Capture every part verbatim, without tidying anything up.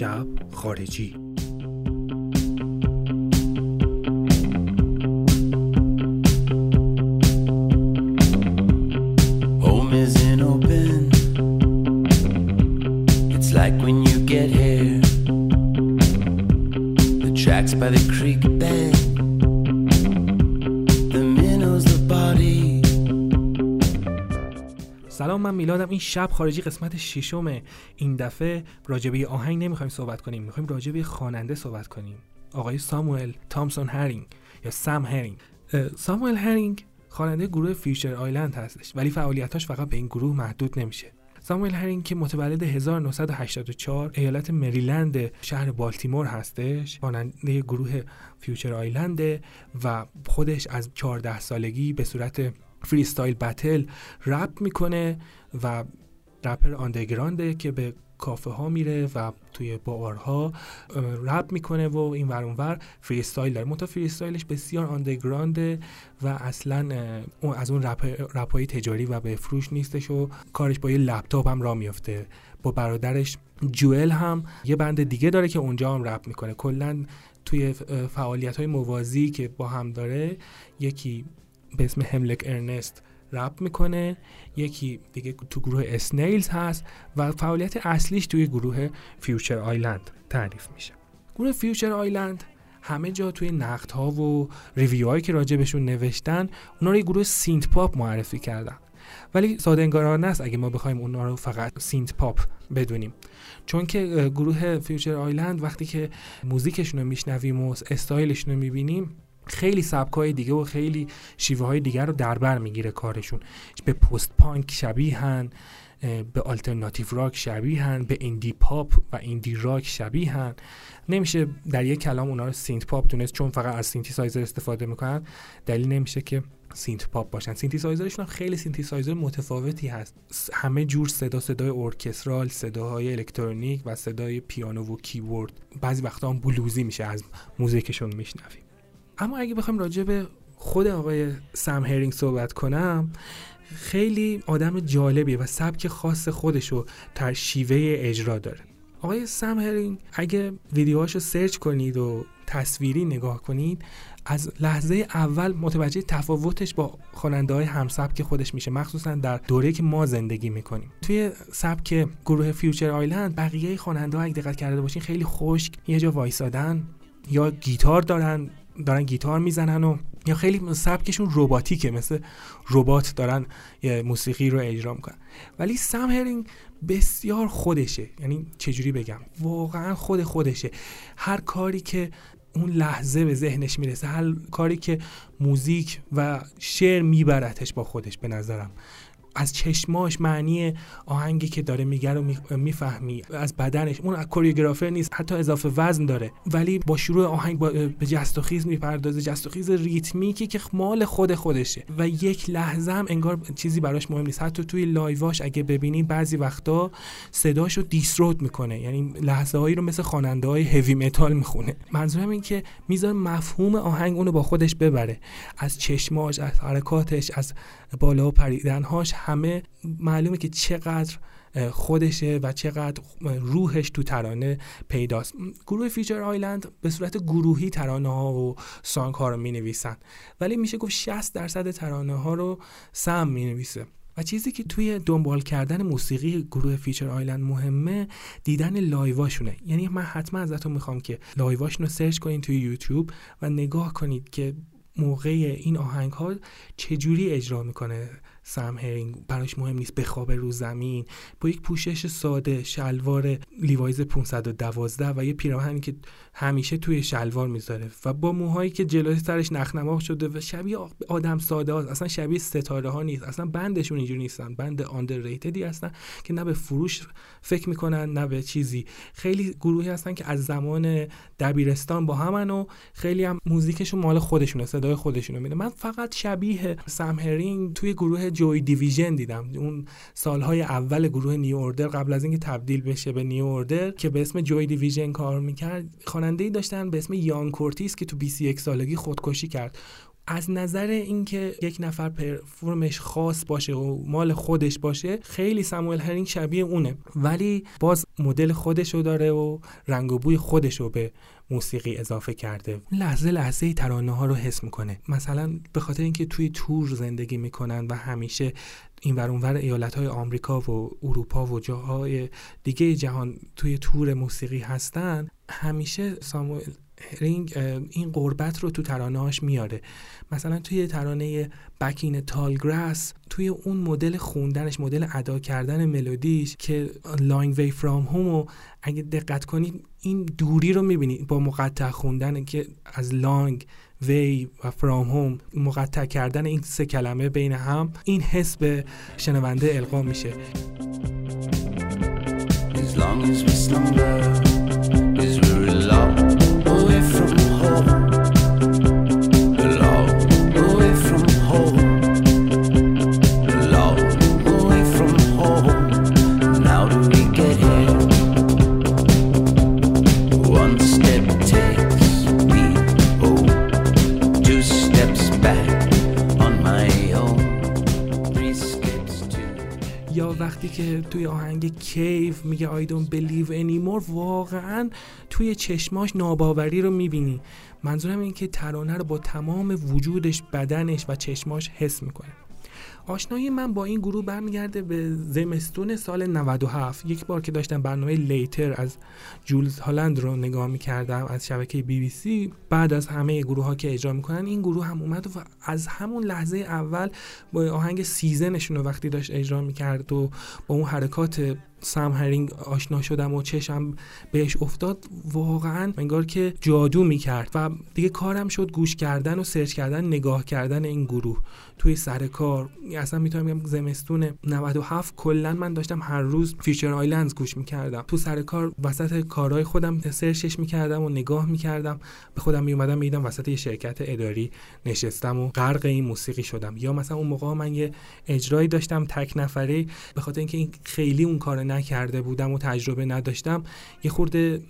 شب خارجی. سلام، من میلادم. این شب خارجی قسمت ششمه. این دفعه راجبه آهنگ نمیخوایم صحبت کنیم، میخوایم راجبه خواننده صحبت کنیم. آقای ساموئل تامسون هرینگ یا سام هرینگ. ساموئل هرینگ خواننده گروه فیوچر آیلند هستش، ولی فعالیتاش فقط به این گروه محدود نمیشه. ساموئل هرینگ که متولد هزار و نهصد و هشتاد و چهار ایالت مریلند شهر بالتیمور هستش، خواننده گروه فیوچر آیلند و خودش از چهارده سالگی به صورت فری استایل بتل رپ میکنه و رپر آندرگراند که به کافه ها میره و توی بارها رپ میکنه و این ور اون ور فری استایل داره. منتها فری استایلش بسیار آندرگرانده و اصلا از اون رپ های تجاری و به فروش نیستش و کارش با یه لپتاپ هم راه میفته. با برادرش جوئل هم یه بند دیگه داره که اونجا هم رپ میکنه. کلا توی فعالیت های موازی که با هم داره، یکی به اسم هملک ارنست رپ میکنه، یکی دیگه تو گروه اسنیلز هست و فعالیت اصلیش توی گروه فیوچر آیلند تعریف میشه. گروه فیوچر آیلند همه جا توی نقدها و ریویوهایی که راجع بهشون نوشتن، اونا رو یه گروه سینت پاپ معرفی کردن، ولی ساده انگارانه است اگه ما بخوایم اونا رو فقط سینت پاپ بدونیم، چون که گروه فیوچر آیلند وقتی که موزیکشون رو میشنویم و استایلشون رو میبینیم، خیلی سبکای دیگه و خیلی شیوه های دیگر رو دربر میگیره کارشون. به پست پانک شبیهن، به آلترناتیو راک شبیهن، به ایندی پاپ و ایندی راک شبیهن. نمیشه در یک کلام اونا رو سینت پاپ دونست، چون فقط از سینتی سایزر استفاده میکنن. دلیل نمیشه که سینت پاپ باشن. سینتی سایزرشون خیلی سینتی سایزر متفاوتی هست، همه جور صدا، صدای ارکسترال، صداهای الکترونیک و صدای پیانو و کیبورد. بعضی وقتا هم بلوزی میشه از موزیکشون میشنویم. اما اگه بخوایم راجع به خود آقای سام هرینگ صحبت کنم، خیلی آدم جالبیه و سبک خاص خودشو در شیوه اجرا داره. آقای سام هرینگ اگه ویدیوهاشو سرچ کنید و تصویری نگاه کنید، از لحظه اول متوجه تفاوتش با خواننده‌های همسبک خودش میشه، مخصوصا در دوره‌ای که ما زندگی میکنیم. توی سبک گروه فیوچر آیلند بقیه خواننده‌ها اگه دقت کرده باشین خیلی خشک، یه جا وایسادن یا گیتار دارن دارن گیتار میزنن و یا خیلی سبکشون رباتیکه، مثل ربات دارن موسیقی رو اجرا میکنن. ولی سام هرینگ بسیار خودشه، یعنی چجوری بگم، واقعا خود خودشه. هر کاری که اون لحظه به ذهنش میرسه، هر کاری که موزیک و شعر میبرتش با خودش، به نظرم از چشماش معنی آهنگی که داره میگه رو میفهمی، از بدنش. اون کوریوگرافر نیست، حتی اضافه وزن داره، ولی با شروع آهنگ به جست و خیز میپردازه، جست و خیز ریتمیکی که مال خود خودشه و یک لحظه هم انگار چیزی براش مهم نیست. حتی توی لایواش اگه ببینی بعضی وقتا صداشو دیسروت میکنه، یعنی لحظه هایی رو مثل خواننده های هوی متال میخونه. منظورم این که میذاره مفهوم آهنگ اونو با خودش ببره، از چشماش، از حرکاتش، از بالا و پریدنهاش، همه معلومه که چقدر خودشه و چقدر روحش تو ترانه پیداست. گروه فیوچر آیلند به صورت گروهی ترانه ها و سانگ ها رو می نویسن، ولی میشه گفت شصت درصد ترانه ها رو سم می نویسه. و چیزی که توی دنبال کردن موسیقی گروه فیوچر آیلند مهمه، دیدن لایواشونه. یعنی من حتما ازتون میخوام که لایواشون رو سرچ کنین توی یوتیوب و نگاه کنید که موقع این آهنگ ها چجوری اجرا میکنه سام هرینگ. براش مهم نیست بخوابه رو زمین، با یک پوشش ساده، شلوار لیوایز پانصد و دوازده و یه پیراهنی که همیشه توی شلوار میذاره و با موهایی که جلوی سرش نخنماخ شده و شبیه آدم ساده هاست، اصلا شبیه ستاره ها نیست، اصلا بندشون اینجور نیستن، بند آندرریتدی هستن که نه به فروش فکر میکنن نه به چیزی. خیلی گروهی هستن که از زمان دبیرستان با همن و خیلی هم موزیکشون مال خودشونه، صدای خودشونو میده. من فقط شبیه سام هرینگ توی گروه جوی دیویژن دیدم، اون سالهای اول گروه نیو اوردر قبل از اینکه تبدیل بشه به نیو اوردر که به اسم جوی دیویژن کار میکرد. خواننده‌ای داشتن به اسم یان کورتیس که تو بیست و یک سالگی خودکشی کرد. از نظر اینکه یک نفر پرفورمش خاص باشه و مال خودش باشه خیلی ساموئل هرینگ شبیه اونه، ولی باز مدل خودشو داره و رنگ و بوی خودشو به موسیقی اضافه کرده. لحظه لحظه ترانه ها رو حس میکنه. مثلا به خاطر اینکه توی تور زندگی میکنن و همیشه این ور اون ور ایالت‌های آمریکا و اروپا و جاهای دیگه جهان توی تور موسیقی هستن، همیشه ساموئل هرینگ این غربت رو تو ترانه‌هاش میاره. مثلا توی ترانه بکین تالگراس توی اون مدل خوندنش، مدل ادا کردن ملودیش که لانگ وی فرام هوم رو اگه دقت کنید این دوری رو میبینید با مقطع خوندن که از لانگ وی و فرام هوم، مقطع کردن این سه کلمه بین هم، این حس به شنونده القا میشه. As long as we slumber, as we're alone. وقتی که توی آهنگ کیف میگه I don't believe anymore، واقعا توی چشماش ناباوری رو میبینی. منظورم این که ترانه رو با تمام وجودش، بدنش و چشماش حس میکنه. آشنایی من با این گروه برمیگرده به زمستون سال نود و هفت. یک بار که داشتم برنامه لیتر از جولز هالند رو نگاه میکردم از شبکه بی بی سی، بعد از همه گروه ها که اجرا میکنن این گروه هم اومد و از همون لحظه اول با آهنگ سیزنشون رو وقتی داشت اجرا میکرد و با اون حرکات سام هرینگ آشنا شدم و چشم بهش افتاد. واقعا انگار که جادو میکرد و دیگه کارم شد گوش کردن و سرچ کردن، نگاه کردن این گروه توی سر کار. اصلا میتونم بگم زمستون نود و هفت کلا من داشتم هر روز فیوچر آیلندز گوش میکردم. تو سر کار وسط کارهای خودم سرچش میکردم و نگاه میکردم. به خودم میومدم میدیدم وسط یه شرکت اداری نشستم و غرق این موسیقی شدم. یا مثلا اون موقع من یه اجرایی داشتم تک نفره، به خاطر اینکه این خیلی اون کار نکرده بودم و تجربه نداشتم یه خورده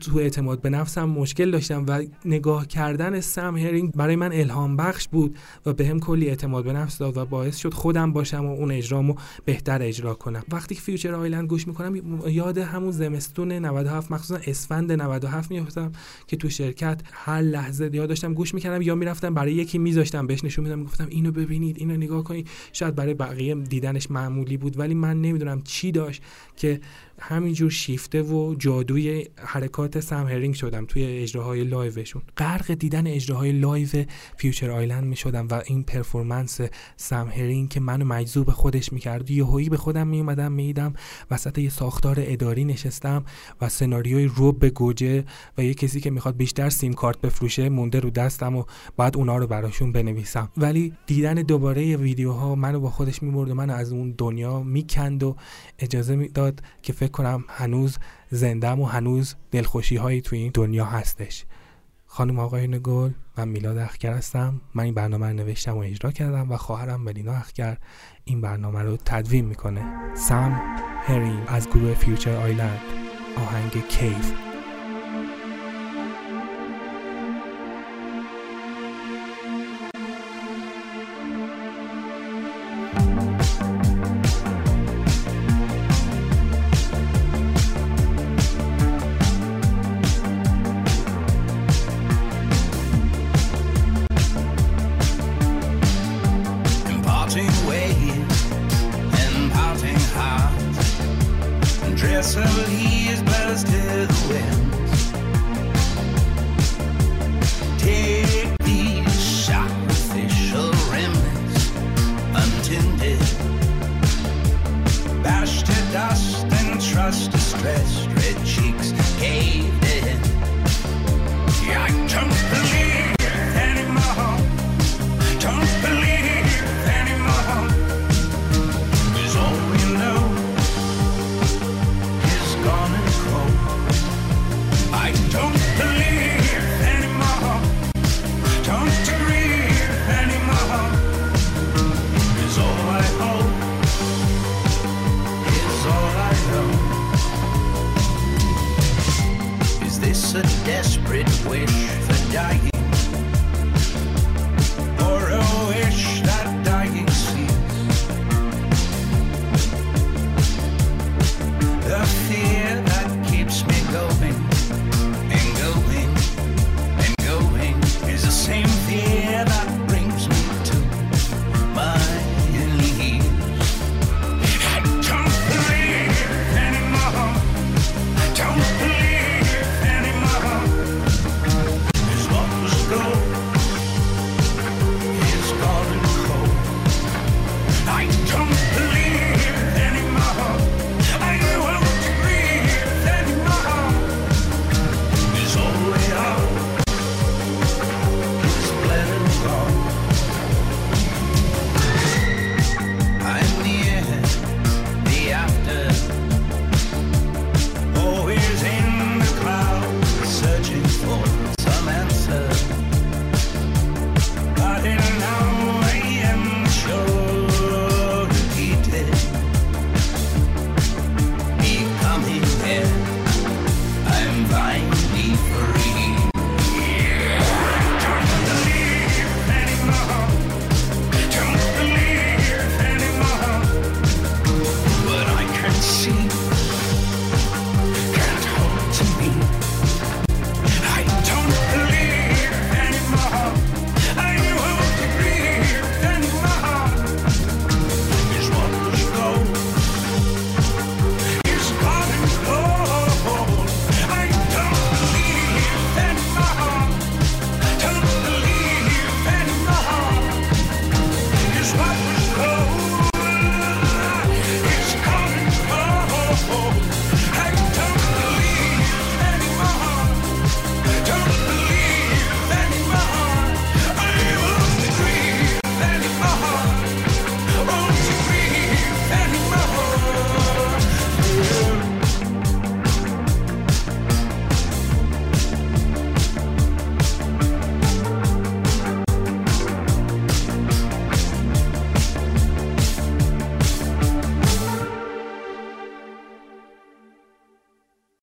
تو اعتماد به نفسم مشکل داشتم و نگاه کردن سم هرینگ برای من الهام بخش بود و بهم کلی اعتماد به نفس داد و باعث شد خودم باشم و اون اجرامو بهتر اجرا کنم. وقتی که فیوچر آیلند گوش میکنم یاد همون زمستون نود و هفت، مخصوصا اسفند نود و هفت میافتم که تو شرکت هر لحظه یا داشتم گوش میکردم یا میرفتم برای یکی میذاشتم بهش نشون میدادم، میگفتم اینو ببینید، اینو نگاه کنید. شاید برای بقیه دیدنش معمولی بود ولی من نمیدونم چی داشت که همینجور شیفته و جادوی حرکات سام هرینگ شدم توی اجراهای لایوشون. غرق دیدن اجراهای لایو فیوچر آیلند می شدم و این پرفورمنس سام هرینگ که منو مجذوب خودش می کرد. یهویی به خودم می اومدم می دیدم وسط یه ساختار اداری نشستم و سناریوی رب به گوجه و یه کسی که میخواد بیشتر سیم کارت بفروشه مونده رو دستم و بعد اونا رو براشون بنویسم. ولی دیدن دوباره ویدیوها منو با خودش می برد و منو از اون دنیا میکند و اجازه میداد که فکر کنم هنوز زندم و هنوز دلخوشی هایی توی این دنیا هستش. خانم آقایون گل، من میلاد اخگر هستم. من این برنامه رو نوشتم و اجرا کردم و خواهرم ملینا اخگر این برنامه رو تدوین میکنه. سام هرینگ از گروه فیوچر آیلند، آهنگ کیف. Dress of leaves, but still the wind.